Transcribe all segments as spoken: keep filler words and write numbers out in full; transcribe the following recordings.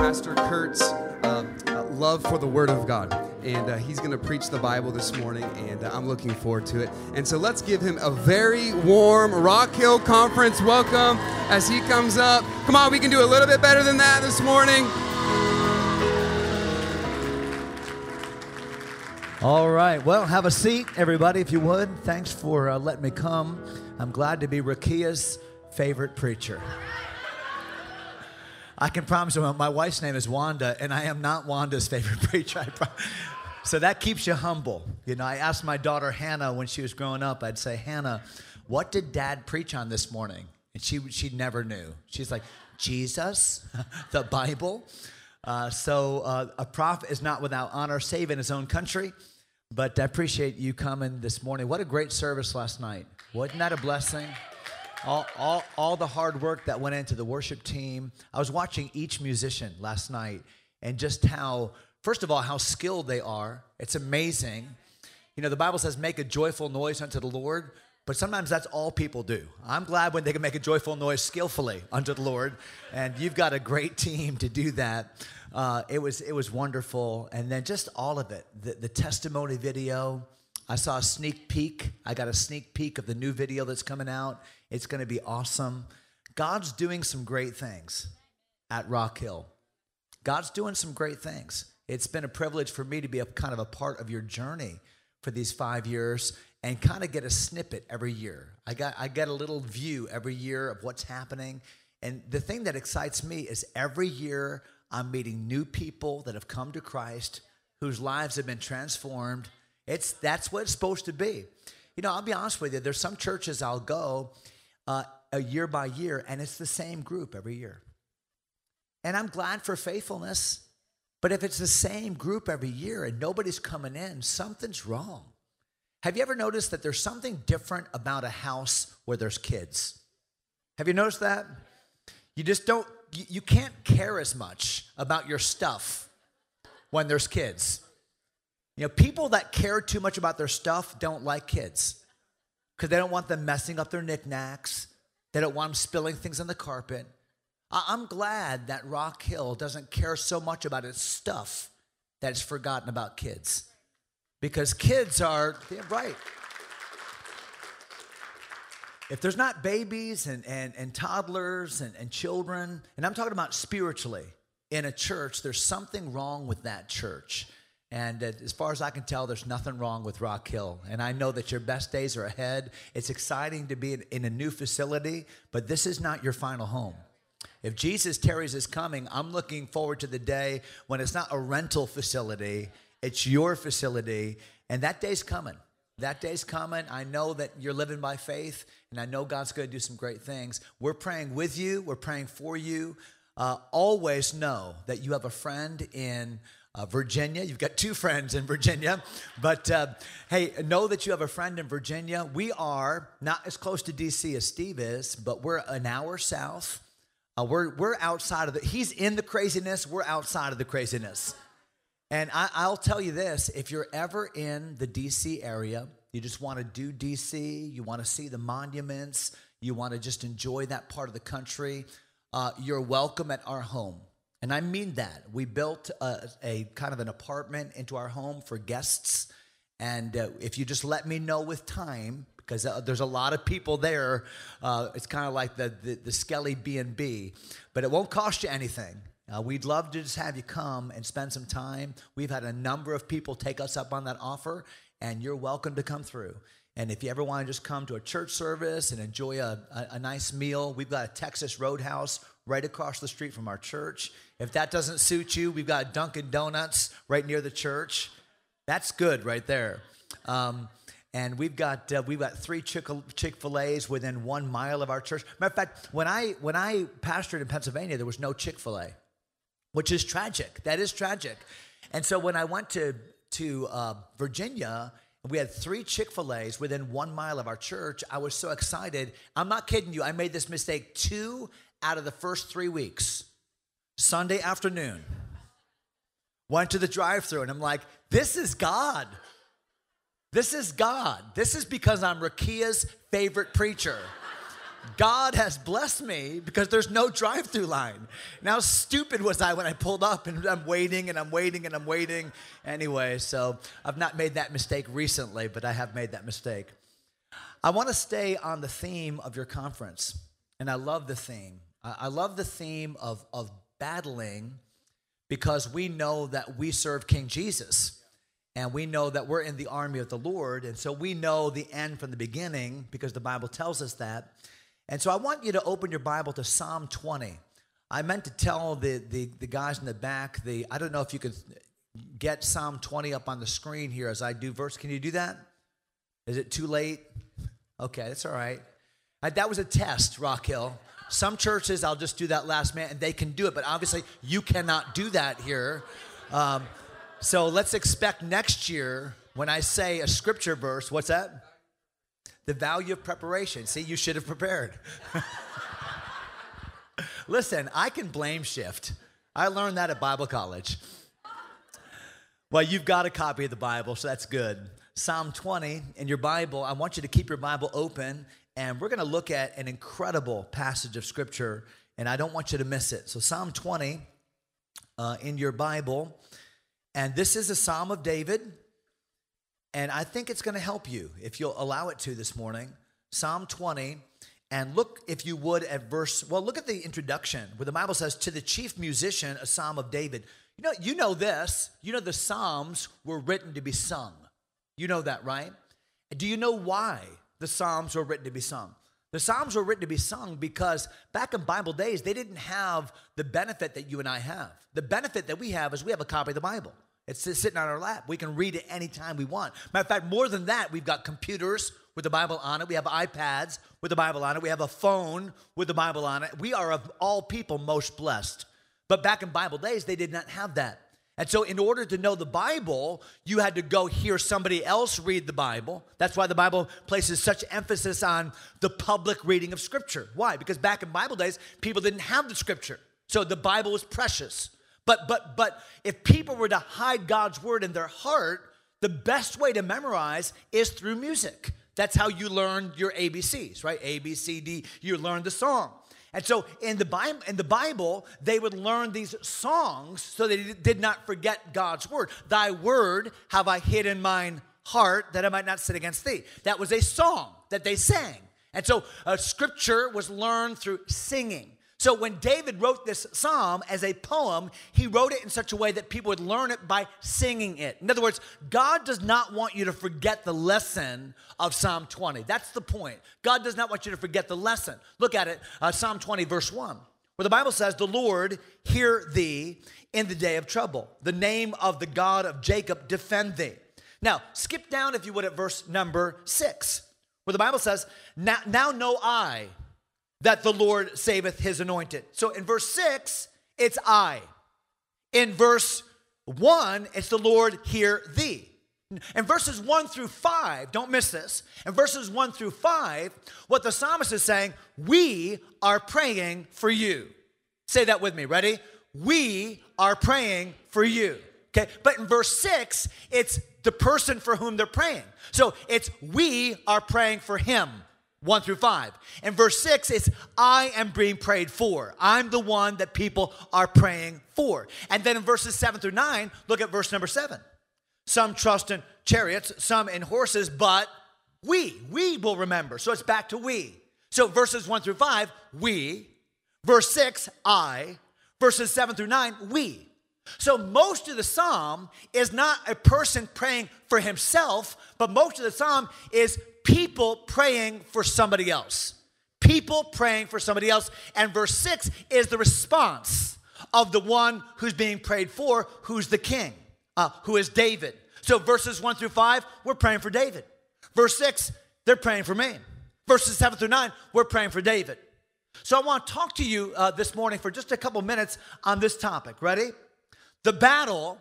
Pastor Kurt's uh, love for the Word of God. And uh, he's going to preach the Bible this morning, and uh, I'm looking forward to it. And so let's give him a very warm Rock Hill Conference welcome as he comes up. Come on, we can do a little bit better than that this morning. All right. Well, have a seat, everybody, if you would. Thanks for uh, letting me come. I'm glad to be Rakia's favorite preacher. I can promise you, my wife's name is Wanda, and I am not Wanda's favorite preacher. I prom- so that keeps you humble. You know, I asked my daughter Hannah when she was growing up, I'd say, Hannah, what did Dad preach on this morning? And she she never knew. She's like, Jesus, the Bible. Uh, so uh, a prophet is not without honor, save in his own country. But I appreciate you coming this morning. What a great service last night. Wasn't that a blessing? All, all, all the hard work that went into the worship team. I was watching each musician last night and just how, first of all, how skilled they are. It's amazing. You know, the Bible says, make a joyful noise unto the Lord, but sometimes that's all people do. I'm glad when they can make a joyful noise skillfully unto the Lord, and you've got a great team to do that. Uh, it was it was wonderful, and then just all of it. The, the testimony video, I saw a sneak peek. I got a sneak peek of the new video that's coming out. It's going to be awesome. God's doing some great things at Rock Hill. God's doing some great things. It's been a privilege for me to be a kind of a part of your journey for these five years and kind of get a snippet every year. I got I get a little view every year of what's happening. And the thing that excites me is every year I'm meeting new people that have come to Christ, whose lives have been transformed. It's that's what it's supposed to be. You know, I'll be honest with you. There's some churches I'll go Uh, a year by year, and it's the same group every year. And I'm glad for faithfulness, but if it's the same group every year and nobody's coming in, something's wrong. Have you ever noticed that there's something different about a house where there's kids? Have you noticed that? You just don't, you, you can't care as much about your stuff when there's kids. You know, people that care too much about their stuff don't like kids. Because they don't want them messing up their knickknacks. They don't want them spilling things on the carpet. I'm glad that Rock Hill doesn't care so much about its stuff that it's forgotten about kids. Because kids are, yeah, right. If there's not babies and, and, and toddlers and, and children, and I'm talking about spiritually, in a church, there's something wrong with that church. And as far as I can tell, there's nothing wrong with Rock Hill. And I know that your best days are ahead. It's exciting to be in a new facility, but this is not your final home. If Jesus tarries his coming, I'm looking forward to the day when it's not a rental facility, it's your facility. And that day's coming. That day's coming. I know that you're living by faith, and I know God's going to do some great things. We're praying with you. We're praying for you. Uh, always know that you have a friend in Uh, Virginia. You've got two friends in Virginia, but uh, hey, know that you have a friend in Virginia. We are not as close to D C as Steve is, but we're an hour south. Uh, we're we're outside of the. He's in the craziness. We're outside of the craziness. And I, I'll tell you this: if you're ever in the D C area, you just want to do D C. You want to see the monuments. You want to just enjoy that part of the country. Uh, you're welcome at our home. And I mean that. We built a, a kind of an apartment into our home for guests. And uh, if you just let me know with time, because uh, there's a lot of people there, uh, it's kind of like the, the, the Skelly B and B. But it won't cost you anything. Uh, we'd love to just have you come and spend some time. We've had a number of people take us up on that offer, and you're welcome to come through. And if you ever want to just come to a church service and enjoy a, a, a nice meal, we've got a Texas Roadhouse right across the street from our church. If that doesn't suit you, we've got Dunkin' Donuts right near the church. That's good right there. Um, and we've got uh, we've got three Chick-fil-A's within one mile of our church. Matter of fact, when I when I pastored in Pennsylvania, there was no Chick-fil-A, which is tragic. That is tragic. And so when I went to to uh, Virginia, we had three Chick-fil-A's within one mile of our church. I was so excited. I'm not kidding you. I made this mistake two out of the first three weeks. Sunday afternoon, went to the drive-thru, and I'm like, this is God. This is God. This is because I'm Rakia's favorite preacher. God has blessed me because there's no drive-through line. And how stupid was I when I pulled up and I'm waiting and I'm waiting and I'm waiting. Anyway, so I've not made that mistake recently, but I have made that mistake. I want to stay on the theme of your conference, and I love the theme. I love the theme of, of battling because we know that we serve King Jesus, and we know that we're in the army of the Lord, and so we know the end from the beginning because the Bible tells us that. And so I want you to open your Bible to Psalm twenty. I meant to tell the, the, the guys in the back, the I don't know if you could get Psalm twenty up on the screen here as I do verse. Can you do that? Is it too late? Okay, that's all right. All right, that was a test, Rock Hill. Some churches, I'll just do that last minute, and they can do it. But obviously, you cannot do that here. Um, so let's expect next year when I say a scripture verse, what's that? The value of preparation. See, you should have prepared. Listen, I can blame shift. I learned that at Bible college. Well, you've got a copy of the Bible, so that's good. Psalm twenty in your Bible, I want you to keep your Bible open, and we're going to look at an incredible passage of Scripture, and I don't want you to miss it. So Psalm twenty uh, in your Bible, and this is a Psalm of David. And I think it's going to help you if you'll allow it to this morning. Psalm twenty, and look, if you would, at verse, well, look at the introduction where the Bible says, to the chief musician, a psalm of David. You know, you know this. You know the Psalms were written to be sung. You know that, right? Do you know why the Psalms were written to be sung? The Psalms were written to be sung because back in Bible days, they didn't have the benefit that you and I have. The benefit that we have is we have a copy of the Bible. It's sitting on our lap. We can read it anytime we want. Matter of fact, more than that, we've got computers with the Bible on it. We have iPads with the Bible on it. We have a phone with the Bible on it. We are of all people most blessed. But back in Bible days, they did not have that. And so in order to know the Bible, you had to go hear somebody else read the Bible. That's why the Bible places such emphasis on the public reading of Scripture. Why? Because back in Bible days, people didn't have the Scripture. So the Bible was precious. But but but if people were to hide God's word in their heart, the best way to memorize is through music. That's how you learn your A B Cs, right? A, B, C, D, you learn the song. And so in the Bible, in the Bible, they would learn these songs so they did not forget God's word. Thy word have I hid in mine heart that I might not sin against thee. That was a song that they sang. And so uh, scripture was learned through singing. So when David wrote this psalm as a poem, he wrote it in such a way that people would learn it by singing it. In other words, God does not want you to forget the lesson of Psalm twenty. That's the point. God does not want you to forget the lesson. Look at it, uh, Psalm twenty, verse one, where the Bible says, the Lord hear thee in the day of trouble. The name of the God of Jacob defend thee. Now, skip down, if you would, at verse number six, where the Bible says, now, now know I, that the Lord saveth his anointed. So in verse six, it's I. In verse one, it's the Lord hear thee. In verses one through five, don't miss this. In verses one through five, what the psalmist is saying, we are praying for you. Say that with me, ready? We are praying for you. Okay, but in verse six, it's the person for whom they're praying. So it's we are praying for him. One through five. And verse six, it's I am being prayed for. I'm the one that people are praying for. And then in verses seven through nine, look at verse number seven. Some trust in chariots, some in horses, but we, we will remember. So it's back to we. So verses one through five, we. Verse six, I. Verses seven through nine, we. So most of the psalm is not a person praying for himself, but most of the psalm is people praying for somebody else. People praying for somebody else. And verse six is the response of the one who's being prayed for, who's the king, uh, who is David. So verses one through five, we're praying for David. Verse six, they're praying for me. Verses seven through nine, we're praying for David. So I want to talk to you uh, this morning for just a couple minutes on this topic. Ready? The battle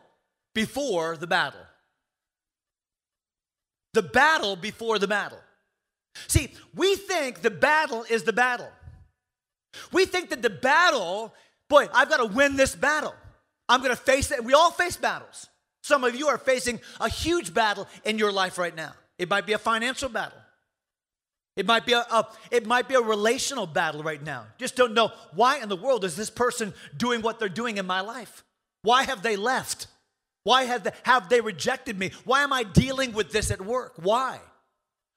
before the battle. The battle before the battle. See, we think the battle is the battle. We think that the battle, boy, I've got to win this battle. I'm going to face it. We all face battles. Some of you are facing a huge battle in your life right now. It might be a financial battle. It might be a, a it might be a relational battle right now. Just don't know why in the world is this person doing what they're doing in my life? Why have they left? Why have they, have they rejected me? Why am I dealing with this at work? Why?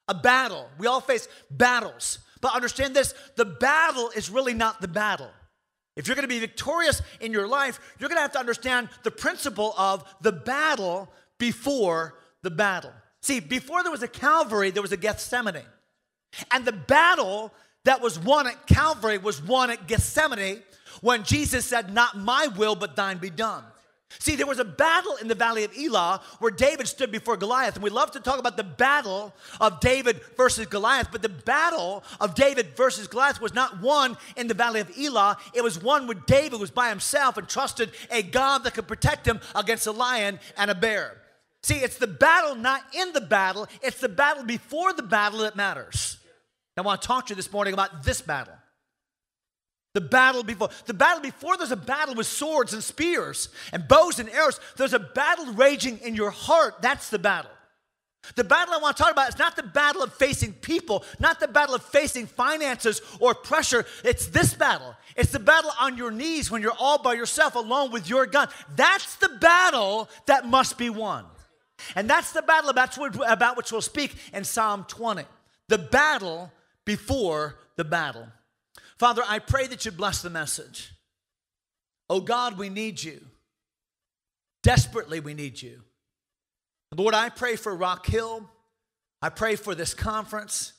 A battle. We all face battles. But understand this, the battle is really not the battle. If you're going to be victorious in your life, you're going to have to understand the principle of the battle before the battle. See, before there was a Calvary, there was a Gethsemane. And the battle that was won at Calvary was won at Gethsemane when Jesus said, "Not my will, but thine be done." See, there was a battle in the Valley of Elah where David stood before Goliath. And we love to talk about the battle of David versus Goliath, but the battle of David versus Goliath was not won in the Valley of Elah. It was one where David was by himself and trusted a God that could protect him against a lion and a bear. See, it's the battle not in the battle. It's the battle before the battle that matters. I want to talk to you this morning about this battle. The battle before. The battle before there's a battle with swords and spears and bows and arrows. There's a battle raging in your heart. That's the battle. The battle I want to talk about is not the battle of facing people, not the battle of facing finances or pressure. It's this battle. It's the battle on your knees when you're all by yourself alone with your gun. That's the battle that must be won. And that's the battle about which we'll speak in Psalm twenty. The battle before the battle. Father, I pray that you bless the message. Oh God, we need you. Desperately, we need you. Lord, I pray for Rock Hill. I pray for this conference.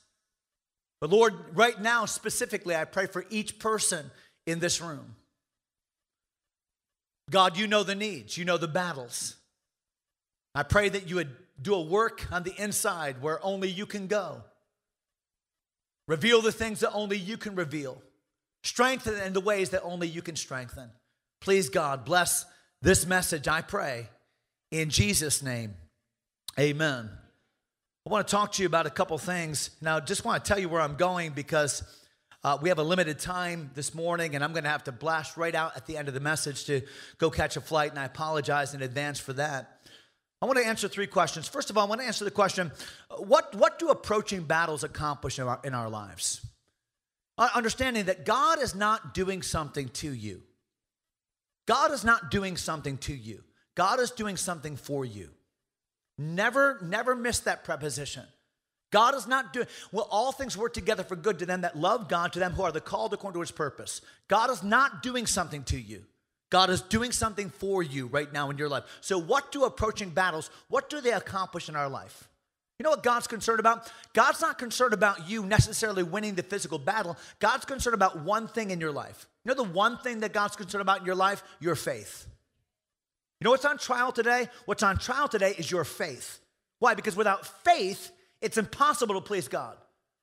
But Lord, right now, specifically, I pray for each person in this room. God, you know the needs. You know the battles. I pray that you would do a work on the inside where only you can go. Reveal the things that only you can reveal. Strengthen in the ways that only you can strengthen. Please, God, bless this message, I pray, in Jesus' name. Amen. I want to talk to you about a couple things. Now, I just want to tell you where I'm going because uh, we have a limited time this morning, and I'm going to have to blast right out at the end of the message to go catch a flight, and I apologize in advance for that. I want to answer three questions. First of all, I want to answer the question, what, what do approaching battles accomplish in our, in our lives? Understanding that God is not doing something to you. God is not doing something to you. God is doing something for you. Never, never miss that preposition. God is not doing, well, all things work together for good to them that love God, to them who are the called according to his purpose. God is not doing something to you. God is doing something for you right now in your life. So what do approaching battles, what do they accomplish in our life? You know what God's concerned about? God's not concerned about you necessarily winning the physical battle. God's concerned about one thing in your life. You know the one thing that God's concerned about in your life? Your faith. You know what's on trial today? What's on trial today is your faith. Why? Because without faith, it's impossible to please God.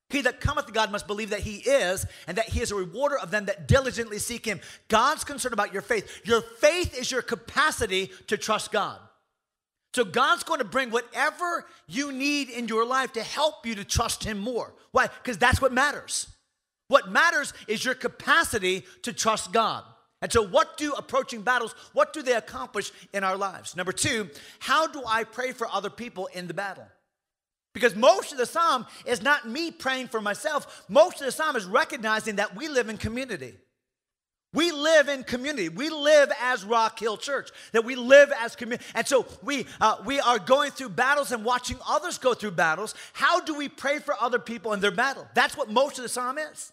He that cometh to God must believe that he is, and that he is a rewarder of them that diligently seek him. God's concerned about your faith. Your faith is your capacity to trust God. So God's going to bring whatever you need in your life to help you to trust him more. Why? Because that's what matters. What matters is your capacity to trust God. And so what do approaching battles, what do they accomplish in our lives? Number two, how do I pray for other people in the battle? Because most of the psalm is not me praying for myself. Most of the psalm is recognizing that we live in community. We live in community. We live as Rock Hill Church, that we live as community. And so we, uh, we are going through battles and watching others go through battles. How do we pray for other people in their battle? That's what most of the psalm is.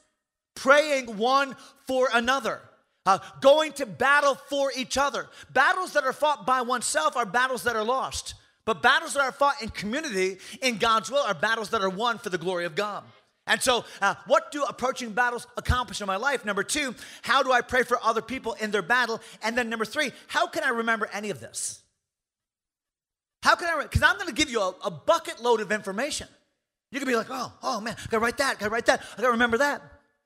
Praying one for another. Uh, going to battle for each other. Battles that are fought by oneself are battles that are lost. But battles that are fought in community, in God's will, are battles that are won for the glory of God. And so, uh, what do approaching battles accomplish in my life? Number two, how do I pray for other people in their battle? And then number three, how can I remember any of this? How can I, because I'm going to give you a, a bucket load of information. You can be like, oh, oh man, I got to write that, I got to write that, I got to remember that.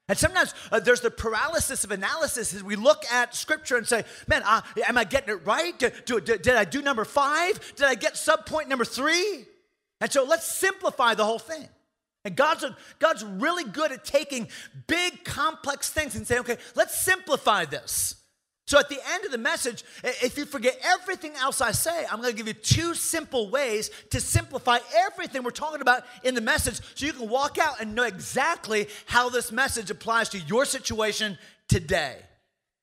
And sometimes uh, there's the paralysis of analysis as we look at Scripture and say, man, uh, am I getting it right? Did, did, did I do number five? Did I get subpoint number three? And so let's simplify the whole thing. And God's, God's really good at taking big, complex things and saying, okay, let's simplify this. So at the end of the message, if you forget everything else I say, I'm going to give you two simple ways to simplify everything we're talking about in the message so you can walk out and know exactly how this message applies to your situation today.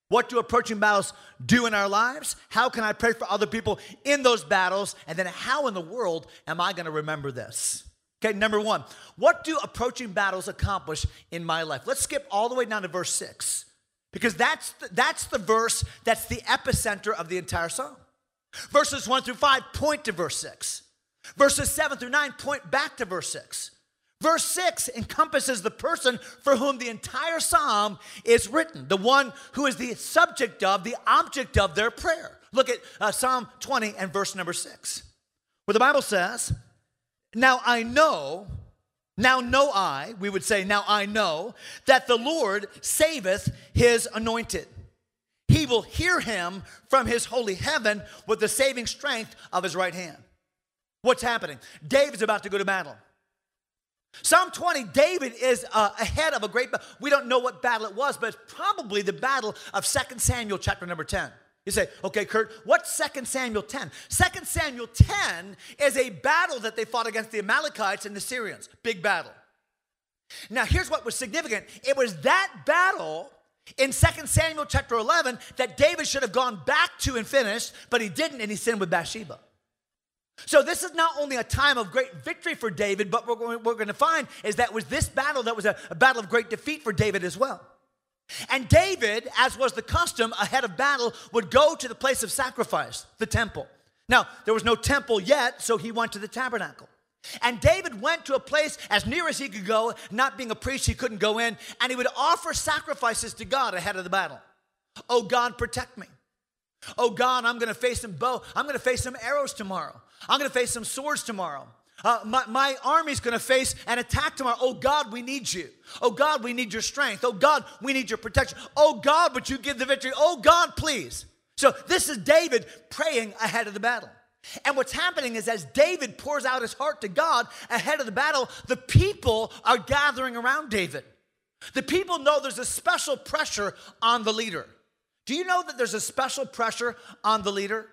What do approaching battles do in our lives? How can I pray for other people in those battles? And then how in the world am I going to remember this? Okay, number one, what do approaching battles accomplish in my life? Let's skip all the way down to verse six. Because that's the, that's the verse that's the epicenter of the entire psalm. Verses one through five point to verse six. Verses seven through nine point back to verse six. Verse six encompasses the person for whom the entire psalm is written, the one who is the subject of, the object of their prayer. Look at uh, Psalm twenty and verse number six, where the Bible says, "Now I know, now know I," we would say, "Now I know that the Lord saveth his anointed. He will hear him from his holy heaven with the saving strength of his right hand." What's happening? David's about to go to battle. Psalm twenty, David is uh, ahead of a great battle. We don't know what battle it was, but it's probably the battle of Second Samuel chapter number ten. You say, okay, Kurt, what's Second Samuel ten? Second Samuel ten is a battle that they fought against the Amalekites and the Syrians. Big battle. Now, here's what was significant. It was that battle in Second Samuel chapter eleven that David should have gone back to and finished, but he didn't, and he sinned with Bathsheba. So this is not only a time of great victory for David, but what we're going to find is that was this battle that was a, a battle of great defeat for David as well. And David, as was the custom, ahead of battle, would go to the place of sacrifice, the temple. Now, there was no temple yet, so he went to the tabernacle. And David went to a place as near as he could go, not being a priest, he couldn't go in, and he would offer sacrifices to God ahead of the battle. Oh, God, protect me. Oh, God, I'm going to face some bow. I'm going to face some arrows tomorrow. I'm going to face some swords tomorrow. Uh, my, my army's going to face an attack tomorrow. Oh, God, we need you. Oh, God, we need your strength. Oh, God, we need your protection. Oh, God, would you give the victory? Oh, God, please. So this is David praying ahead of the battle. And what's happening is as David pours out his heart to God ahead of the battle, the people are gathering around David. The people know there's a special pressure on the leader. Do you know that there's a special pressure on the leader?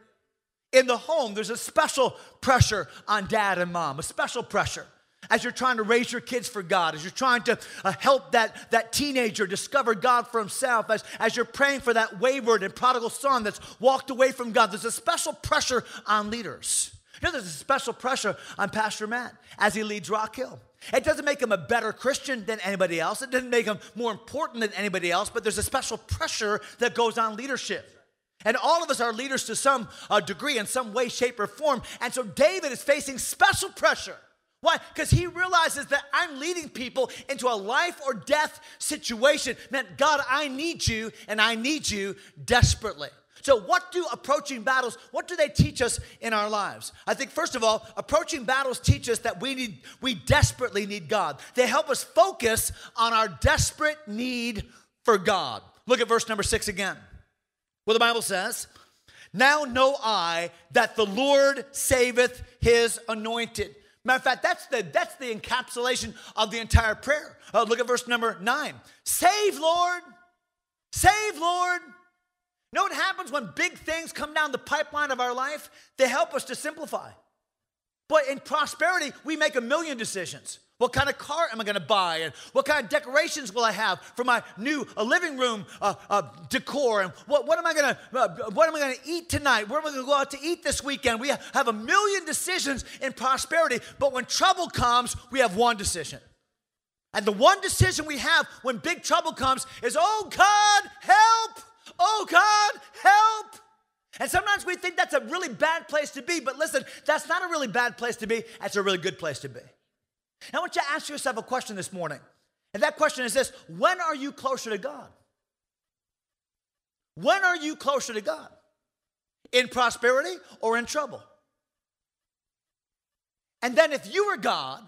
In the home, there's a special pressure on dad and mom, a special pressure as you're trying to raise your kids for God, as you're trying to uh, help that, that teenager discover God for himself, as, as you're praying for that wayward and prodigal son that's walked away from God. There's a special pressure on leaders. You know, there's a special pressure on Pastor Matt as he leads Rock Hill. It doesn't make him a better Christian than anybody else. It doesn't make him more important than anybody else, but there's a special pressure that goes on leadership. And all of us are leaders to some uh, degree in some way, shape, or form. And so David is facing special pressure. Why? Because he realizes that I'm leading people into a life or death situation. Man, God, I need you, and I need you desperately. So what do approaching battles, what do they teach us in our lives? I think, first of all, approaching battles teach us that we need, we desperately need God. They help us focus on our desperate need for God. Look at verse number six again. Well, the Bible says, "Now know I that the Lord saveth his anointed." Matter of fact, that's the, that's the encapsulation of the entire prayer. Uh, look at verse number nine. "Save, Lord. Save, Lord." You know what happens when big things come down the pipeline of our life? They help us to simplify. But in prosperity, we make a million decisions. What kind of car am I going to buy? And what kind of decorations will I have for my new uh, living room uh, uh, decor? And what, what am I going to uh, what am I going to eat tonight? Where am I going to go out to eat this weekend? We have a million decisions in prosperity, but when trouble comes, we have one decision. And the one decision we have when big trouble comes is, "Oh God, help! Oh God, help!" And sometimes we think that's a really bad place to be, but listen, that's not a really bad place to be. That's a really good place to be. Now, I want you to ask yourself a question this morning. And that question is this: when are you closer to God? When are you closer to God? In prosperity or in trouble? And then if you were God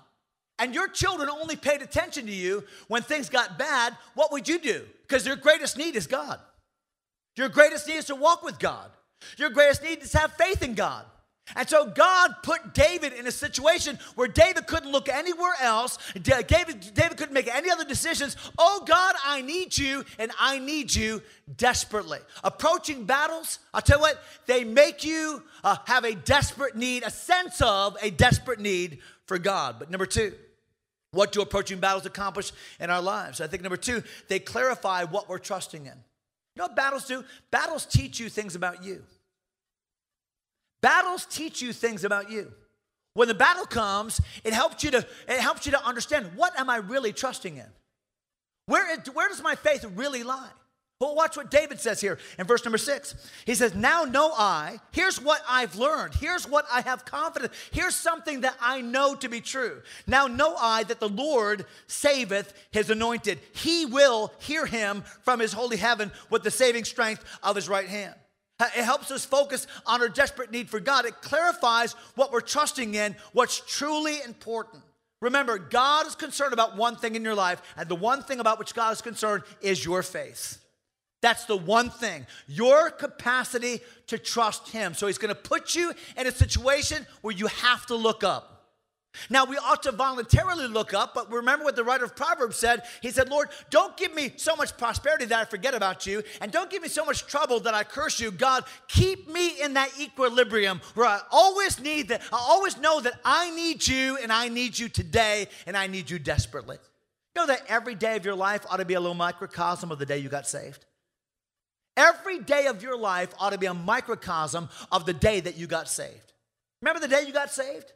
and your children only paid attention to you when things got bad, what would you do? Because your greatest need is God. Your greatest need is to walk with God. Your greatest need is to have faith in God. And so God put David in a situation where David couldn't look anywhere else. David, David couldn't make any other decisions. Oh, God, I need you, and I need you desperately. Approaching battles, I'll tell you what, they make you uh, have a desperate need, a sense of a desperate need for God. But number two, what do approaching battles accomplish in our lives? I think number two, they clarify what we're trusting in. You know what battles do? Battles teach you things about you. Battles teach you things about you. When the battle comes, it helps you to, it helps you to understand, what am I really trusting in? Where, where does my faith really lie? Well, watch what David says here in verse number six. He says, now know I, here's what I've learned. Here's what I have confidence. Here's something that I know to be true. Now know I that the Lord saveth his anointed. He will hear him from his holy heaven with the saving strength of his right hand. It helps us focus on our desperate need for God. It clarifies what we're trusting in, what's truly important. Remember, God is concerned about one thing in your life, and the one thing about which God is concerned is your faith. That's the one thing, your capacity to trust him. So he's going to put you in a situation where you have to look up. Now, we ought to voluntarily look up, but remember what the writer of Proverbs said. He said, Lord, don't give me so much prosperity that I forget about you, and don't give me so much trouble that I curse you. God, keep me in that equilibrium where I always need that. I always know that I need you, and I need you today, and I need you desperately. You know that every day of your life ought to be a little microcosm of the day you got saved? Every day of your life ought to be a microcosm of the day that you got saved. Remember the day you got saved?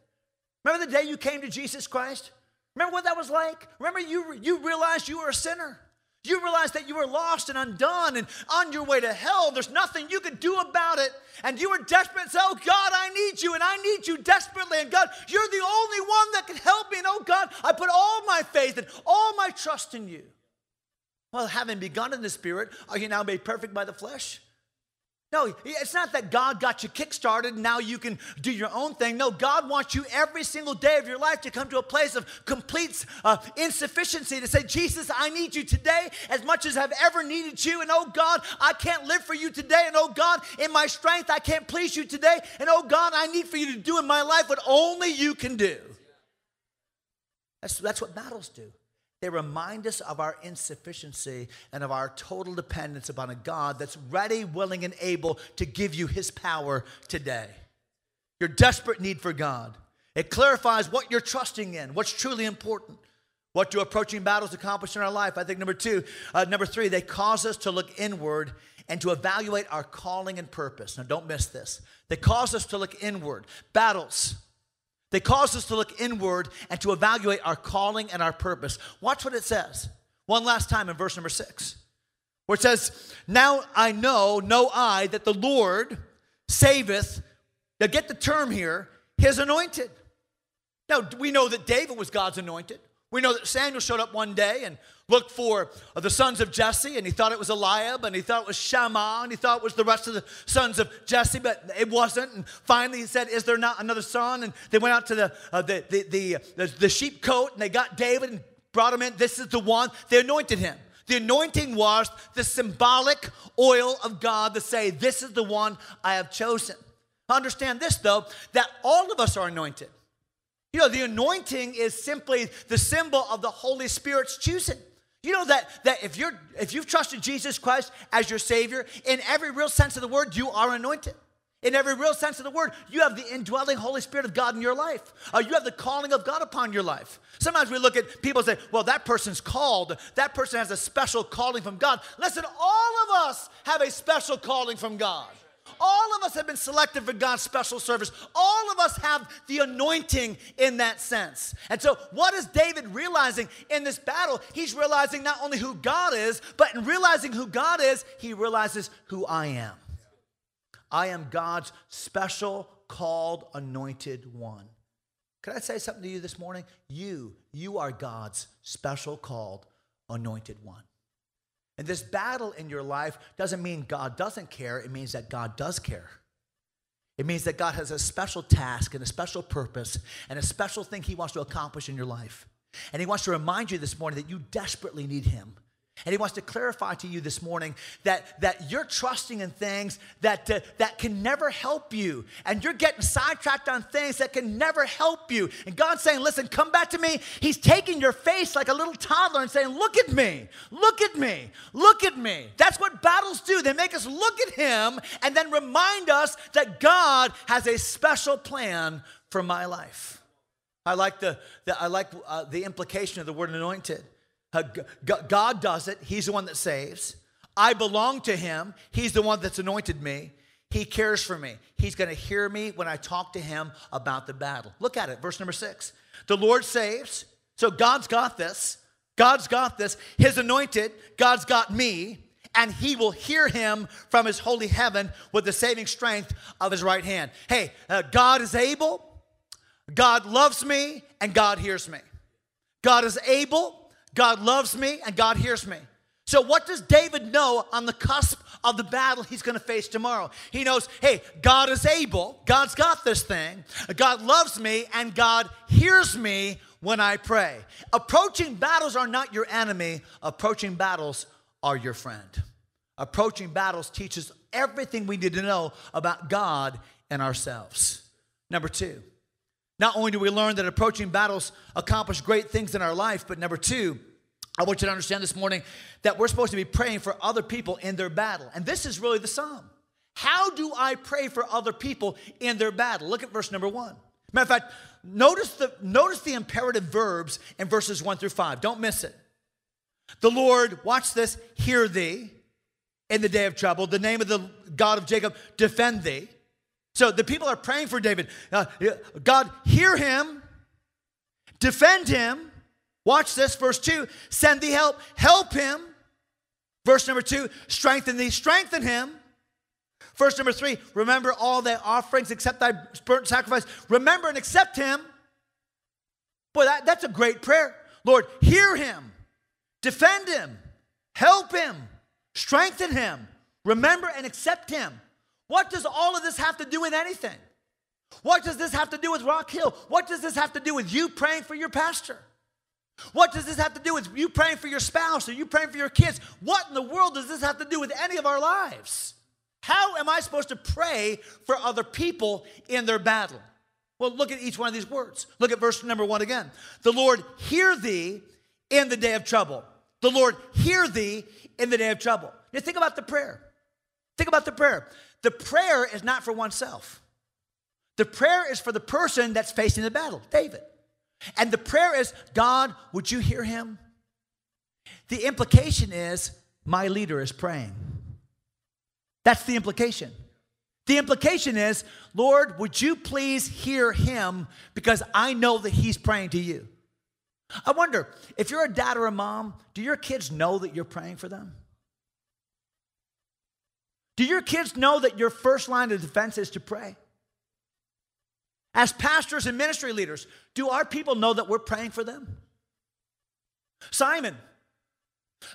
Remember the day you came to Jesus Christ? Remember what that was like? Remember you, you realized you were a sinner. You realized that you were lost and undone and on your way to hell. There's nothing you could do about it. And you were desperate and said, oh, God, I need you, and I need you desperately. And, God, you're the only one that can help me. And, oh, God, I put all my faith and all my trust in you. Well, having begun in the Spirit, are you now made perfect by the flesh? No, it's not that God got you kick-started and now you can do your own thing. No, God wants you every single day of your life to come to a place of complete uh, insufficiency, to say, Jesus, I need you today as much as I've ever needed you. And, oh, God, I can't live for you today. And, oh, God, in my strength, I can't please you today. And, oh, God, I need for you to do in my life what only you can do. That's, that's what battles do. They remind us of our insufficiency and of our total dependence upon a God that's ready, willing, and able to give you his power today. Your desperate need for God. It clarifies what you're trusting in, what's truly important. What do approaching battles accomplish in our life? I think number two, uh, number three, they cause us to look inward and to evaluate our calling and purpose. Now, don't miss this. They cause us to look inward. Battles. They cause us to look inward and to evaluate our calling and our purpose. Watch what it says one last time in verse number six, where it says, now I know, know I, that the Lord saveth, now get the term here, his anointed. Now, we know that David was God's anointed. We know that Samuel showed up one day and looked for the sons of Jesse, and he thought it was Eliab, and he thought it was Shammah, and he thought it was the rest of the sons of Jesse, but it wasn't. And finally he said, is there not another son? And they went out to the, uh, the, the, the, the, the sheep coat, and they got David and brought him in. This is the one. They anointed him. The anointing was the symbolic oil of God to say, this is the one I have chosen. Understand this, though, that all of us are anointed. You know, the anointing is simply the symbol of the Holy Spirit's choosing. You know that, that if, you're, if you've trusted Jesus Christ as your Savior, in every real sense of the word, you are anointed. In every real sense of the word, you have the indwelling Holy Spirit of God in your life. Uh, you have the calling of God upon your life. Sometimes we look at people and say, well, that person's called. That person has a special calling from God. Listen, all of us have a special calling from God. All of us have been selected for God's special service. All of us have the anointing in that sense. And so what is David realizing in this battle? He's realizing not only who God is, but in realizing who God is, he realizes who I am. I am God's special, called, anointed one. Can I say something to you this morning? You, you are God's special, called, anointed one. And this battle in your life doesn't mean God doesn't care. It means that God does care. It means that God has a special task and a special purpose and a special thing he wants to accomplish in your life. And he wants to remind you this morning that you desperately need him. And he wants to clarify to you this morning that, that you're trusting in things that, uh, that can never help you. And you're getting sidetracked on things that can never help you. And God's saying, listen, come back to me. He's taking your face like a little toddler and saying, look at me, look at me, look at me. That's what battles do. They make us look at him and then remind us that God has a special plan for my life. I like the, the, I like, uh, the implication of the word anointed. God does it. He's the one that saves. I belong to him. He's the one that's anointed me. He cares for me. He's going to hear me when I talk to him about the battle. Look at it. Verse number six. The Lord saves. So God's got this. God's got this. His anointed. God's got me. And he will hear him from his holy heaven with the saving strength of his right hand. Hey, uh, God is able. God loves me. And God hears me. God is able. God loves me and God hears me. So what does David know on the cusp of the battle he's going to face tomorrow? He knows, hey, God is able. God's got this thing. God loves me and God hears me when I pray. Approaching battles are not your enemy. Approaching battles are your friend. Approaching battles teaches everything we need to know about God and ourselves. Number two. Not only do we learn that approaching battles accomplish great things in our life, but number two, I want you to understand this morning that we're supposed to be praying for other people in their battle. And this is really the psalm. How do I pray for other people in their battle? Look at verse number one. Matter of fact, notice the, notice the imperative verbs in verses one through five. Don't miss it. The Lord, watch this, hear thee in the day of trouble. The name of the God of Jacob, defend thee. So the people are praying for David. Uh, God, hear him. Defend him. Watch this, verse two. Send thee help. Help him. Verse number two, strengthen thee. Strengthen him. Verse number three, remember all thy offerings, accept thy burnt sacrifice. Remember and accept him. Boy, that, that's a great prayer. Lord, hear him. Defend him. Help him. Strengthen him. Remember and accept him. What does all of this have to do with anything? What does this have to do with Rock Hill? What does this have to do with you praying for your pastor? What does this have to do with you praying for your spouse or you praying for your kids? What in the world does this have to do with any of our lives? How am I supposed to pray for other people in their battle? Well, look at each one of these words. Look at verse number one again. The Lord hear thee in the day of trouble. The Lord hear thee in the day of trouble. Now think about the prayer. Think about the prayer. The prayer is not for oneself. The prayer is for the person that's facing the battle, David. And the prayer is, God, would you hear him? The implication is, my leader is praying. That's the implication. The implication is, Lord, would you please hear him because I know that he's praying to you. I wonder, if you're a dad or a mom, do your kids know that you're praying for them? Do your kids know that your first line of defense is to pray? As pastors and ministry leaders, do our people know that we're praying for them? Simon,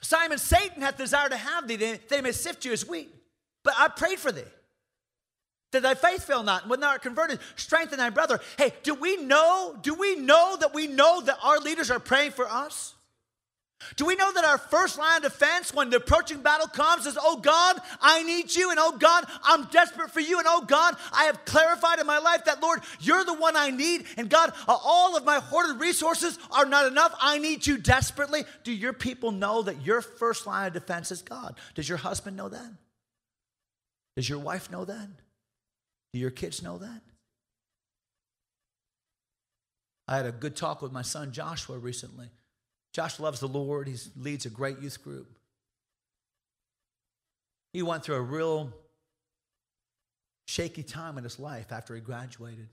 Simon, Satan hath desired to have thee, that they may sift you as wheat. But I prayed for thee, that thy faith fail not, and when thou art converted, strengthen thy brother. Hey, do we know, do we know that we know that our leaders are praying for us? Do we know that our first line of defense when the approaching battle comes is, oh God, I need you, and oh God, I'm desperate for you, and oh God, I have clarified in my life that, Lord, you're the one I need, and God, all of my hoarded resources are not enough. I need you desperately. Do your people know that your first line of defense is God? Does your husband know that? Does your wife know that? Do your kids know that? I had a good talk with my son Joshua recently. Josh loves the Lord. He leads a great youth group. He went through a real shaky time in his life after he graduated.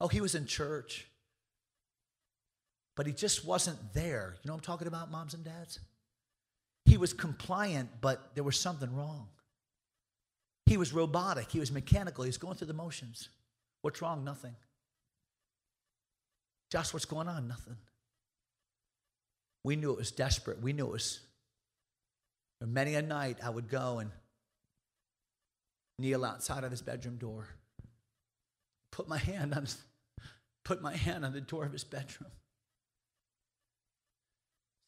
Oh, he was in church. But he just wasn't there. You know what I'm talking about, moms and dads? He was compliant, but there was something wrong. He was robotic. He was mechanical. He was going through the motions. What's wrong? Nothing. Josh, what's going on? Nothing. We knew it was desperate. We knew it was. And many a night I would go and kneel outside of his bedroom door, put my hand on, put my hand on the door of his bedroom.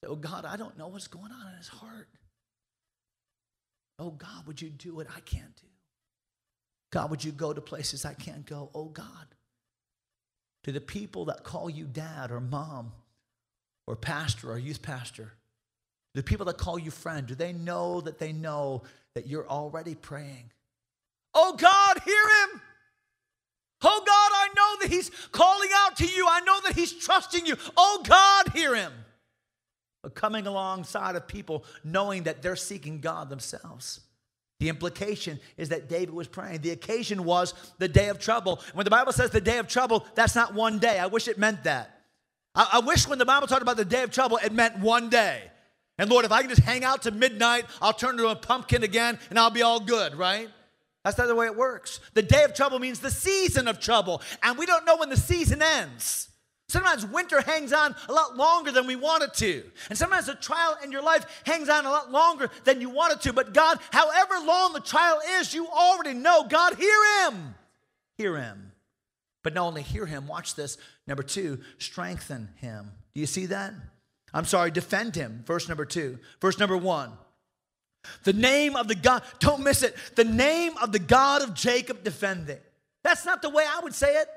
Oh God, I don't know what's going on in his heart. Oh, God, would you do what I can't do? God, would you go to places I can't go? Oh, God, to the people that call you dad or mom or pastor or youth pastor, the people that call you friend, do they know that they know that you're already praying? Oh, God, hear him. Oh, God, I know that he's calling out to you. I know that he's trusting you. Oh, God, hear him. But coming alongside of people knowing that they're seeking God themselves. The implication is that David was praying. The occasion was the day of trouble. When the Bible says the day of trouble, that's not one day. I wish it meant that. I, I wish when the Bible talked about the day of trouble, it meant one day. And Lord, if I can just hang out to midnight, I'll turn into a pumpkin again and I'll be all good, right? That's not the way it works. The day of trouble means the season of trouble. And we don't know when the season ends. Sometimes winter hangs on a lot longer than we want it to. And sometimes a trial in your life hangs on a lot longer than you want it to. But God, however long the trial is, you already know. God, hear him. Hear him. But not only hear him, watch this. Number two, strengthen him. Do you see that? I'm sorry, defend him. Verse number two. Verse number one. The name of the God, don't miss it. The name of the God of Jacob defending. That's not the way I would say it.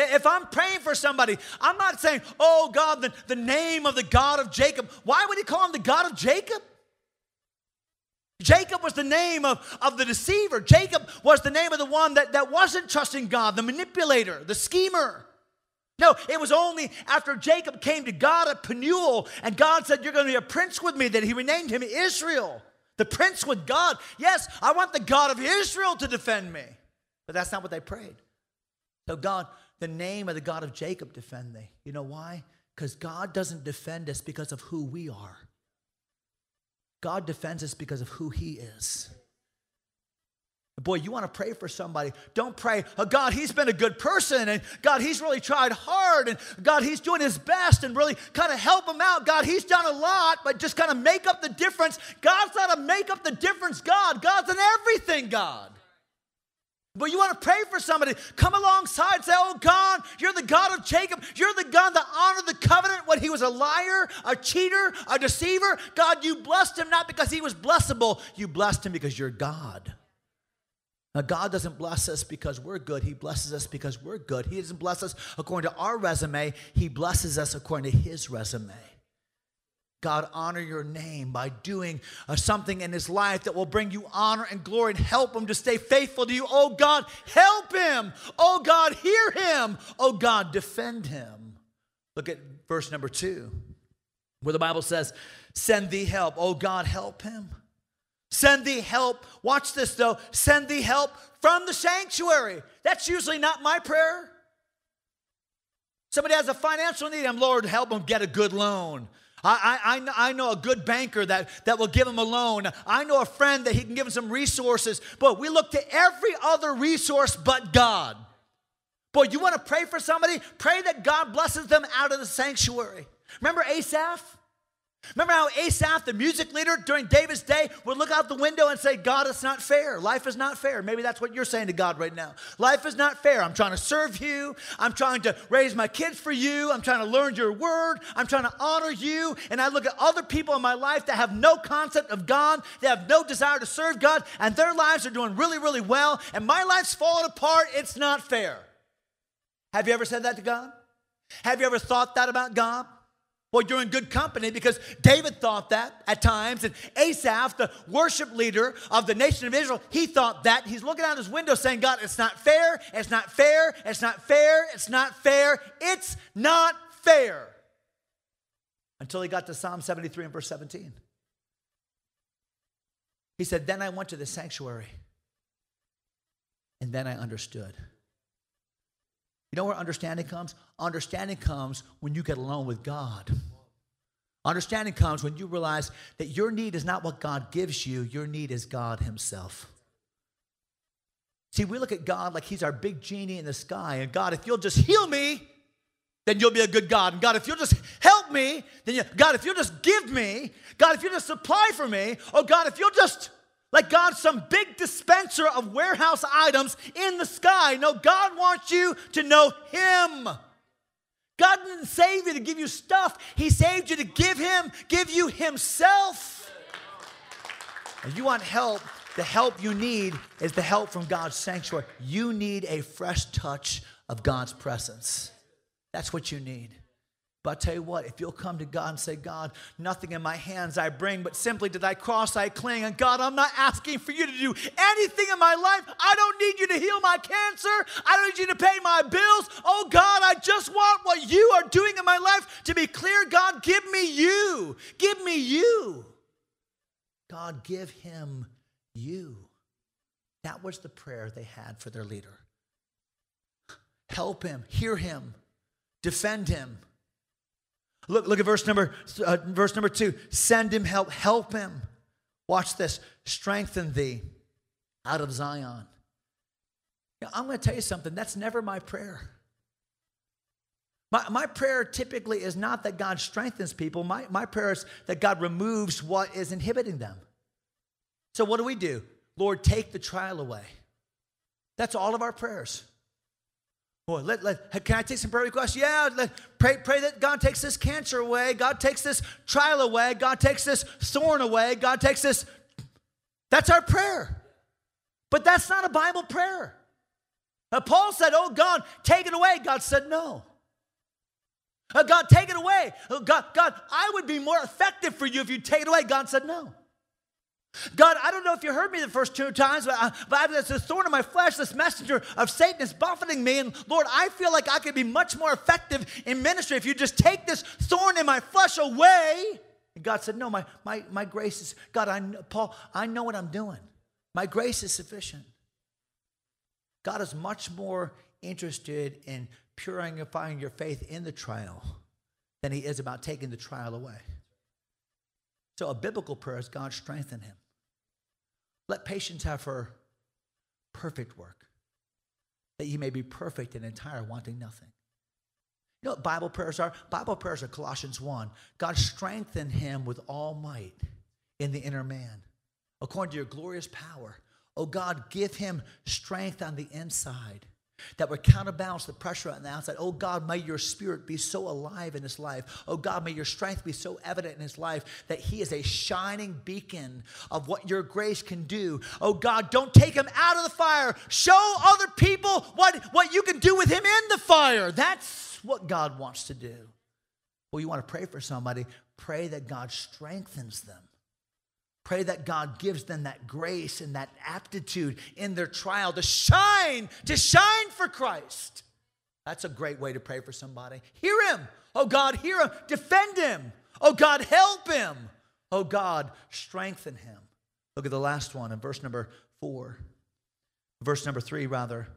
If I'm praying for somebody, I'm not saying, oh, God, the, the name of the God of Jacob. Why would he call him the God of Jacob? Jacob was the name of, of the deceiver. Jacob was the name of the one that, that wasn't trusting God, the manipulator, the schemer. No, it was only after Jacob came to God at Penuel, and God said, you're going to be a prince with me, that he renamed him Israel, the prince with God. Yes, I want the God of Israel to defend me. But that's not what they prayed. So God, the name of the God of Jacob defend thee. You know why? Because God doesn't defend us because of who we are. God defends us because of who he is. Boy, you want to pray for somebody. Don't pray, oh, God, he's been a good person. And God, he's really tried hard. And God, he's doing his best and really kind of help him out. God, he's done a lot, but just kind of make up the difference. God's not a make up the difference God. God's an everything God. But you want to pray for somebody, come alongside and say, oh, God, you're the God of Jacob. You're the God that honored the covenant when he was a liar, a cheater, a deceiver. God, you blessed him not because he was blessable. You blessed him because you're God. Now, God doesn't bless us because we're good. He blesses us because we're good. He doesn't bless us according to our resume. He blesses us according to his resume. God, honor your name by doing something in his life that will bring you honor and glory and help him to stay faithful to you. Oh, God, help him. Oh, God, hear him. Oh, God, defend him. Look at verse number two, where the Bible says, send thee help. Oh, God, help him. Send thee help. Watch this, though. Send thee help from the sanctuary. That's usually not my prayer. Somebody has a financial need. I'm, Lord, help them get a good loan. I, I, I know a good banker that, that will give him a loan. I know a friend that he can give him some resources. Boy, we look to every other resource but God. Boy, you want to pray for somebody? Pray that God blesses them out of the sanctuary. Remember Asaph? Remember how Asaph, the music leader during David's day, would look out the window and say, God, it's not fair. Life is not fair. Maybe that's what you're saying to God right now. Life is not fair. I'm trying to serve you. I'm trying to raise my kids for you. I'm trying to learn your word. I'm trying to honor you. And I look at other people in my life that have no concept of God. They have no desire to serve God. And their lives are doing really, really well. And my life's falling apart. It's not fair. Have you ever said that to God? Have you ever thought that about God? Well, you're in good company because David thought that at times. And Asaph, the worship leader of the nation of Israel, he thought that. He's looking out his window saying, God, it's not fair. It's not fair. It's not fair. It's not fair. It's not fair. Until he got to Psalm seventy-three and verse seventeen. He said, then I went to the sanctuary. And then I understood. You know where understanding comes? Understanding comes when you get alone with God. Understanding comes when you realize that your need is not what God gives you. Your need is God himself. See, we look at God like he's our big genie in the sky. And God, if you'll just heal me, then you'll be a good God. And God, if you'll just help me, then you, God, if you'll just give me, God, if you'll just supply for me, oh, God, if you'll just... Like God's some big dispenser of warehouse items in the sky. No, God wants you to know him. God didn't save you to give you stuff. He saved you to give him, give you himself. If you want help, the help you need is the help from God's sanctuary. You need a fresh touch of God's presence. That's what you need. But I'll tell you what, if you'll come to God and say, God, nothing in my hands I bring, but simply to thy cross I cling. And God, I'm not asking for you to do anything in my life. I don't need you to heal my cancer. I don't need you to pay my bills. Oh, God, I just want what you are doing in my life to be clear. God, give me you. Give me you. God, give him you. That was the prayer they had for their leader. Help him. Hear him. Defend him. Look, look at verse number, uh, verse number two. Send him help. Help him. Watch this. Strengthen thee out of Zion. Now, I'm going to tell you something. That's never my prayer. My, my prayer typically is not that God strengthens people. My, my prayer is that God removes what is inhibiting them. So what do we do? Lord, take the trial away. That's all of our prayers. Boy, let, let, can I take some prayer requests? Yeah, let, pray, pray that God takes this cancer away. God takes this trial away. God takes this thorn away. God takes this. That's our prayer. But that's not a Bible prayer. Uh, Paul said, oh, God, take it away. God said, no. Uh, God, take it away. Oh, God, God, I would be more effective for you if you take it away. God said, no. God, I don't know if you heard me the first two times, but, I, but there's a thorn in my flesh. This messenger of Satan is buffeting me. And Lord, I feel like I could be much more effective in ministry if you just take this thorn in my flesh away. And God said, no, my, my, my grace is, God, I, Paul, I know what I'm doing. My grace is sufficient. God is much more interested in purifying your faith in the trial than he is about taking the trial away. So a biblical prayer is God strengthen him. Let patience have her perfect work, that ye may be perfect and entire, wanting nothing. You know what Bible prayers are? Bible prayers are Colossians one. God strengthen him with all might in the inner man, according to your glorious power. Oh God, give him strength on the inside, that would counterbalance the pressure on the outside. Oh, God, may your spirit be so alive in his life. Oh, God, may your strength be so evident in his life that he is a shining beacon of what your grace can do. Oh, God, don't take him out of the fire. Show other people what, what you can do with him in the fire. That's what God wants to do. Well, you want to pray for somebody, pray that God strengthens them. Pray that God gives them that grace and that aptitude in their trial to shine, to shine for Christ. That's a great way to pray for somebody. Hear him. Oh, God, hear him. Defend him. Oh, God, help him. Oh, God, strengthen him. Look at the last one in verse number four. Verse number three, rather.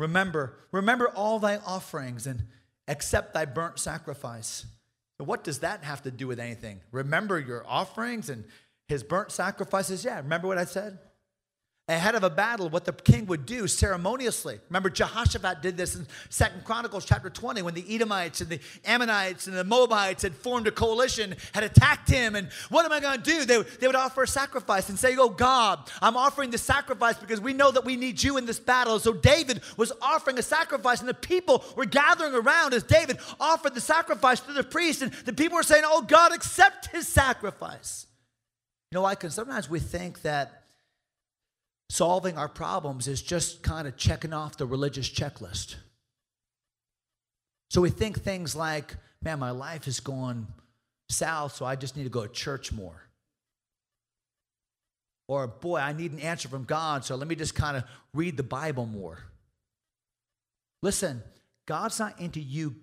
Remember, remember all thy offerings and accept thy burnt sacrifice. What does that have to do with anything? Remember your offerings and his burnt sacrifices, yeah, remember what I said? Ahead of a battle, what the king would do ceremoniously. Remember, Jehoshaphat did this in Second Chronicles chapter twenty when the Edomites and the Ammonites and the Moabites had formed a coalition, had attacked him, and what am I going to do? They, they would offer a sacrifice and say, oh, God, I'm offering this sacrifice because we know that we need you in this battle. So David was offering a sacrifice, and the people were gathering around as David offered the sacrifice to the priest, and the people were saying, oh, God, accept his sacrifice. You know, I can sometimes we think that solving our problems is just kind of checking off the religious checklist. So we think things like, man, my life is going south, so I just need to go to church more. Or, boy, I need an answer from God, so let me just kind of read the Bible more. Listen, God's not into you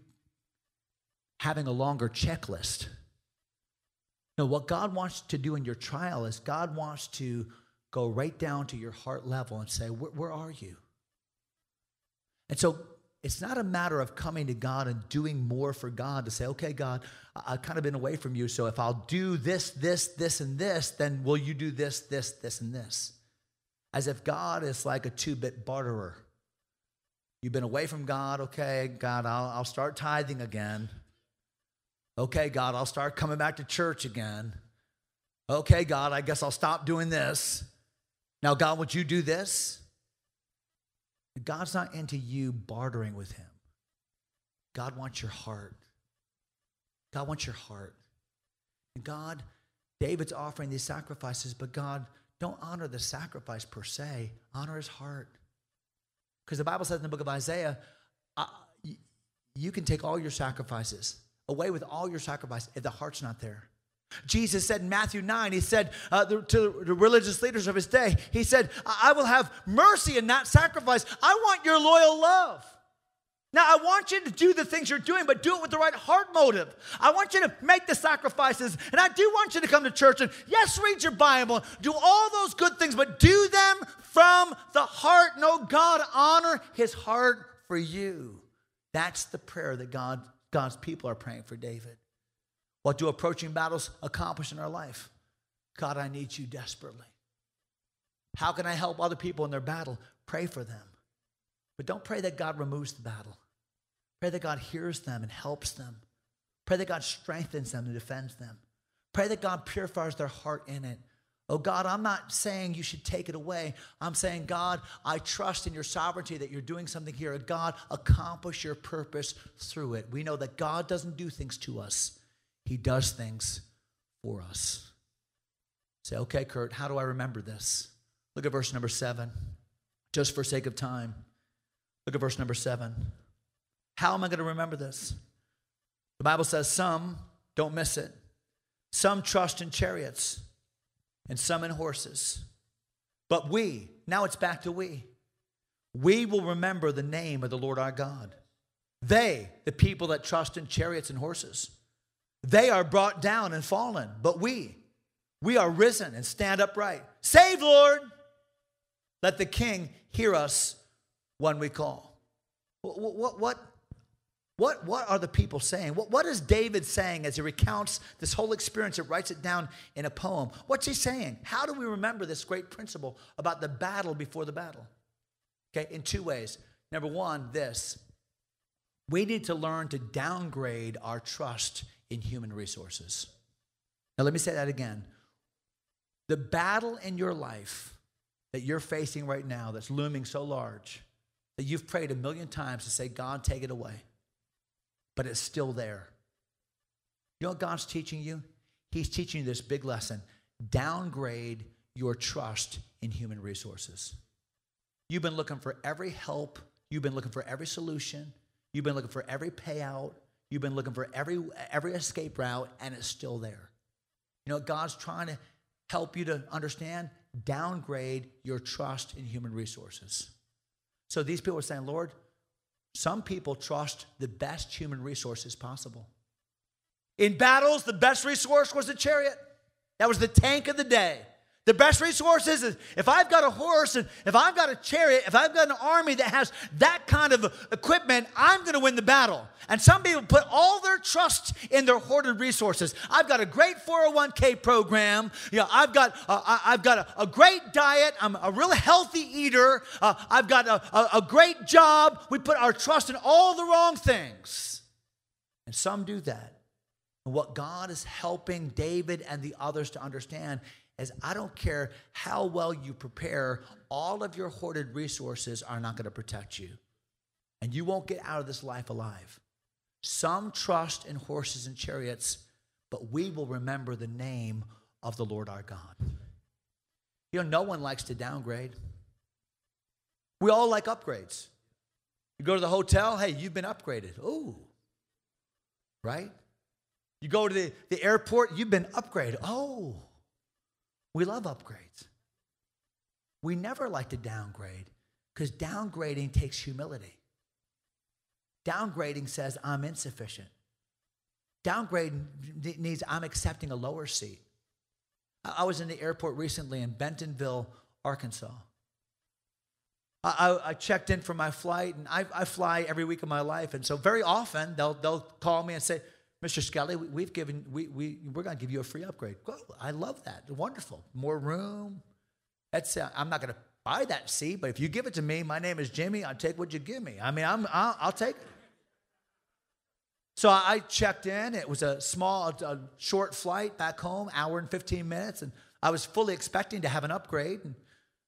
having a longer checklist. No, what God wants to do in your trial is God wants to go right down to your heart level and say, where, where are you? And so it's not a matter of coming to God and doing more for God to say, okay, God, I, I've kind of been away from you, so if I'll do this, this, this, and this, then will you do this, this, this, and this? As if God is like a two-bit barterer. You've been away from God, okay, God, I'll, I'll start tithing again. Okay, God, I'll start coming back to church again. Okay, God, I guess I'll stop doing this. Now, God, would you do this? God's not into you bartering with him. God wants your heart. God wants your heart. And God, David's offering these sacrifices, but God, don't honor the sacrifice per se. Honor his heart. Because the Bible says in the book of Isaiah, I, you can take all your sacrifices, away with all your sacrifice if the heart's not there. Jesus said in Matthew nine, he said uh, the, to the religious leaders of his day, he said, I will have mercy and not sacrifice. I want your loyal love. Now, I want you to do the things you're doing, but do it with the right heart motive. I want you to make the sacrifices, and I do want you to come to church and, yes, read your Bible, do all those good things, but do them from the heart. No, God, honor his heart for you. That's the prayer that God, God's people are praying for David. What do approaching battles accomplish in our life? God, I need you desperately. How can I help other people in their battle? Pray for them. But don't pray that God removes the battle. Pray that God hears them and helps them. Pray that God strengthens them and defends them. Pray that God purifies their heart in it. Oh, God, I'm not saying you should take it away. I'm saying, God, I trust in your sovereignty that you're doing something here. God, accomplish your purpose through it. We know that God doesn't do things to us. He does things for us. Say, okay, Kurt, how do I remember this? Look at verse number seven, just for sake of time. Look at verse number seven. How am I going to remember this? The Bible says some, don't miss it, some trust in chariots and some in horses. But we, now it's back to we, we will remember the name of the Lord our God. They, the people that trust in chariots and horses, they are brought down and fallen, but we, we are risen and stand upright. Save, Lord. Let the King hear us when we call. What, what, what, what, what are the people saying? What, what is David saying as he recounts this whole experience and writes it down in a poem? What's he saying? How do we remember this great principle about the battle before the battle? Okay, in two ways. Number one, this. We need to learn to downgrade our trust in human resources. Now, let me say that again. The battle in your life that you're facing right now that's looming so large that you've prayed a million times to say, God, take it away, but it's still there. You know what God's teaching you? He's teaching you this big lesson. Downgrade your trust in human resources. You've been looking for every help. You've been looking for every solution. You've been looking for every payout. You've been looking for every every escape route, and it's still there. You know, God's trying to help you to understand, downgrade your trust in human resources. So these people are saying, Lord, some people trust the best human resources possible. In battles, the best resource was the chariot. That was the tank of the day. The best resources is if I've got a horse, and if I've got a chariot, if I've got an army that has that kind of equipment, I'm going to win the battle. And some people put all their trust in their hoarded resources. I've got a great four oh one k program. You know, I've got uh, I've got a, a great diet. I'm a real healthy eater. Uh, I've got a, a, a great job. We put our trust in all the wrong things. And some do that. And what God is helping David and the others to understand is I don't care how well you prepare, all of your hoarded resources are not going to protect you. And you won't get out of this life alive. Some trust in horses and chariots, but we will remember the name of the Lord our God. You know, no one likes to downgrade. We all like upgrades. You go to the hotel, hey, you've been upgraded. Ooh, right? You go to the, the airport, you've been upgraded. Oh, we love upgrades. We never like to downgrade because downgrading takes humility. Downgrading says I'm insufficient. Downgrading needs I'm accepting a lower seat. I was in the airport recently in Bentonville, Arkansas. I, I, I checked in for my flight, and I, I fly every week of my life, and so very often they'll they'll call me and say, Mister Skelly, we've given, we, we, we're going to give you a free upgrade. Well, I love that. Wonderful. More room. That's, uh, I'm not going to buy that seat, but if you give it to me, my name is Jimmy, I'll take what you give me. I mean, I'm, I'll, I'll take it. So I checked in. It was a small, a short flight back home, hour and fifteen minutes, and I was fully expecting to have an upgrade. And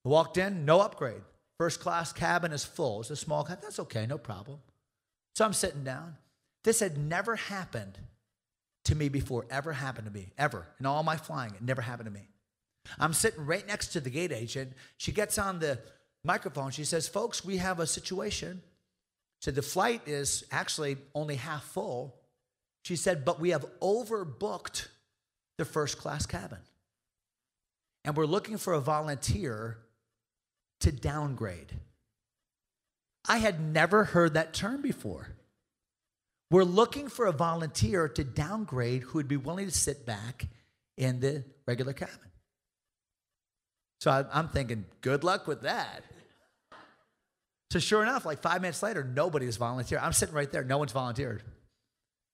I walked in, no upgrade. First class cabin is full. It's a small cabin. That's okay, no problem. So I'm sitting down. This had never happened to me before, ever happened to me, ever. In all my flying, it never happened to me. I'm sitting right next to the gate agent. She gets on the microphone. She says, folks, we have a situation. So the flight is actually only half full. She said, but we have overbooked the first class cabin. And we're looking for a volunteer to downgrade. I had never heard that term before. We're looking for a volunteer to downgrade who would be willing to sit back in the regular cabin. So I, I'm thinking, good luck with that. So sure enough, like five minutes later, nobody is volunteering. I'm sitting right there. No one's volunteered.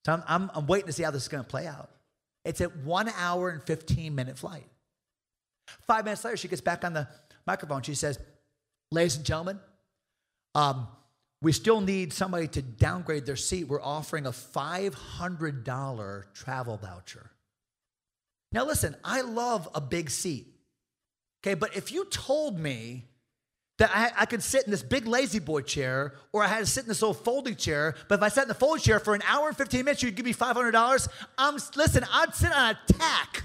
So I'm, I'm, I'm waiting to see how this is going to play out. It's a one hour and fifteen minute flight. Five minutes later, she gets back on the microphone. She says, ladies and gentlemen, um, we still need somebody to downgrade their seat. We're offering a five hundred dollars travel voucher. Now listen, I love a big seat. Okay, but if you told me that I, I could sit in this big lazy boy chair or I had to sit in this old folding chair, but if I sat in the folding chair for an hour and fifteen minutes, you'd give me five hundred dollars, I'm, listen, I'd sit on a tack.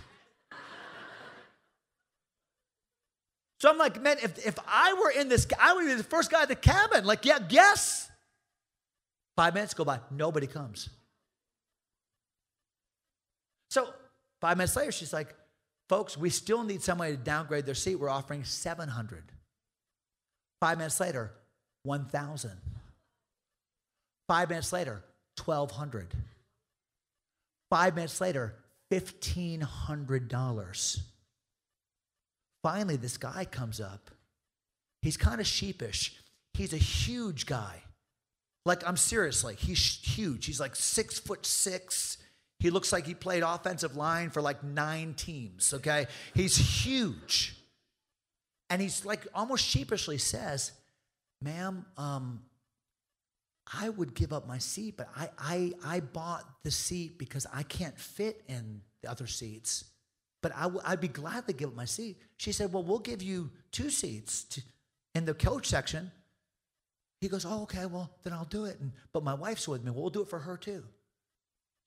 So I'm like, man, if, if I were in this, I would be the first guy in the cabin. Like, yeah, yes. Five minutes go by, nobody comes. So five minutes later, she's like, folks, we still need somebody to downgrade their seat. We're offering seven hundred dollars. Five minutes later, one thousand dollars. Five minutes later, twelve hundred dollars. Five minutes later, fifteen hundred dollars. Finally, this guy comes up. He's kind of sheepish. He's a huge guy. Like, I'm seriously, he's huge. He's like six foot six. He looks like he played offensive line for like nine teams, okay? He's huge. And he's like almost sheepishly says, ma'am, um, I would give up my seat, but I, I, I bought the seat because I can't fit in the other seats, but I w- I'd be glad to give up my seat. She said, well, we'll give you two seats to, in the coach section. He goes, oh, okay, well, then I'll do it. And, but my wife's with me. Well, we'll do it for her too.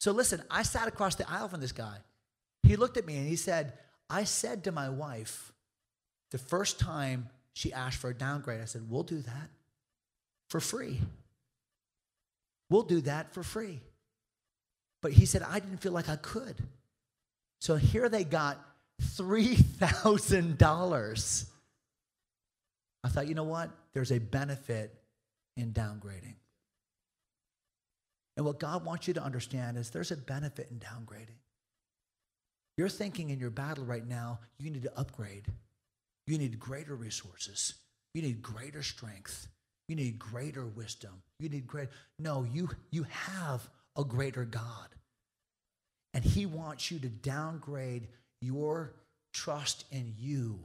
So listen, I sat across the aisle from this guy. He looked at me and he said, I said to my wife, the first time she asked for a downgrade, I said, we'll do that for free. We'll do that for free. But he said, I didn't feel like I could. So here they got three thousand dollars. I thought, you know what? There's a benefit in downgrading. And what God wants you to understand is there's a benefit in downgrading. You're thinking in your battle right now, you need to upgrade. You need greater resources. You need greater strength. You need greater wisdom. You need great. No, you, you have a greater God. And he wants you to downgrade your trust in you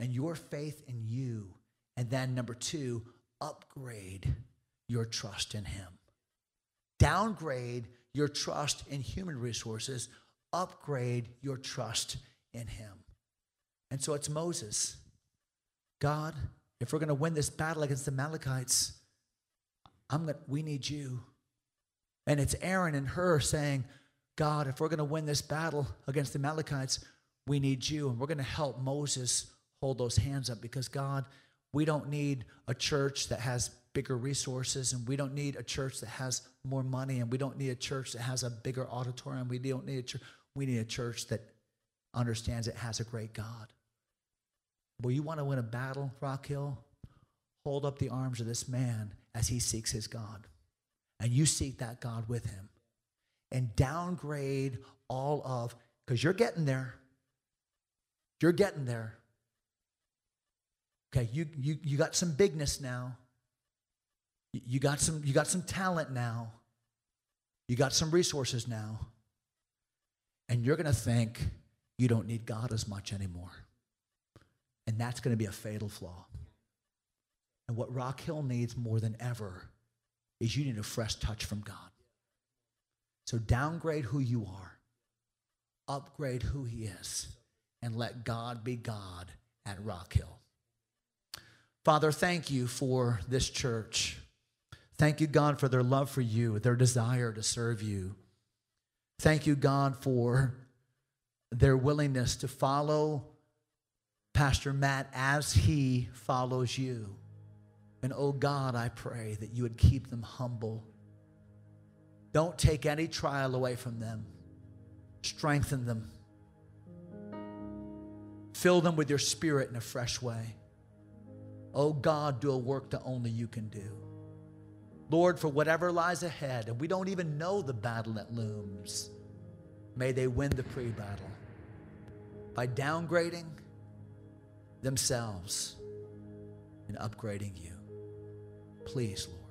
and your faith in you. And then number two, upgrade your trust in him. Downgrade your trust in human resources. Upgrade your trust in him. And so it's Moses. God, if we're going to win this battle against the Amalekites, I'm gonna, we need you. And it's Aaron and Hur saying, God, if we're going to win this battle against the Amalekites, we need you. And we're going to help Moses hold those hands up because, God, we don't need a church that has bigger resources, and we don't need a church that has more money, and we don't need a church that has a bigger auditorium. We don't need a church. We need a church that understands it has a great God. Well, you want to win a battle, Rock Hill? Hold up the arms of this man as he seeks his God, and you seek that God with him, and downgrade all of, because you're getting there. You're getting there. Okay, you you you got some bigness now. You got some, you got some talent now. You got some resources now. And you're going to think you don't need God as much anymore. And that's going to be a fatal flaw. And what Rock Hill needs more than ever is you need a fresh touch from God. So downgrade who you are. Upgrade who he is. And let God be God at Rock Hill. Father, thank you for this church. Thank you, God, for their love for you, their desire to serve you. Thank you, God, for their willingness to follow Pastor Matt as he follows you. And oh God, I pray that you would keep them humble. Don't take any trial away from them. Strengthen them. Fill them with your Spirit in a fresh way. Oh God, do a work that only you can do. Lord, for whatever lies ahead, and we don't even know the battle that looms, may they win the pre-battle by downgrading themselves and upgrading you. Please, Lord.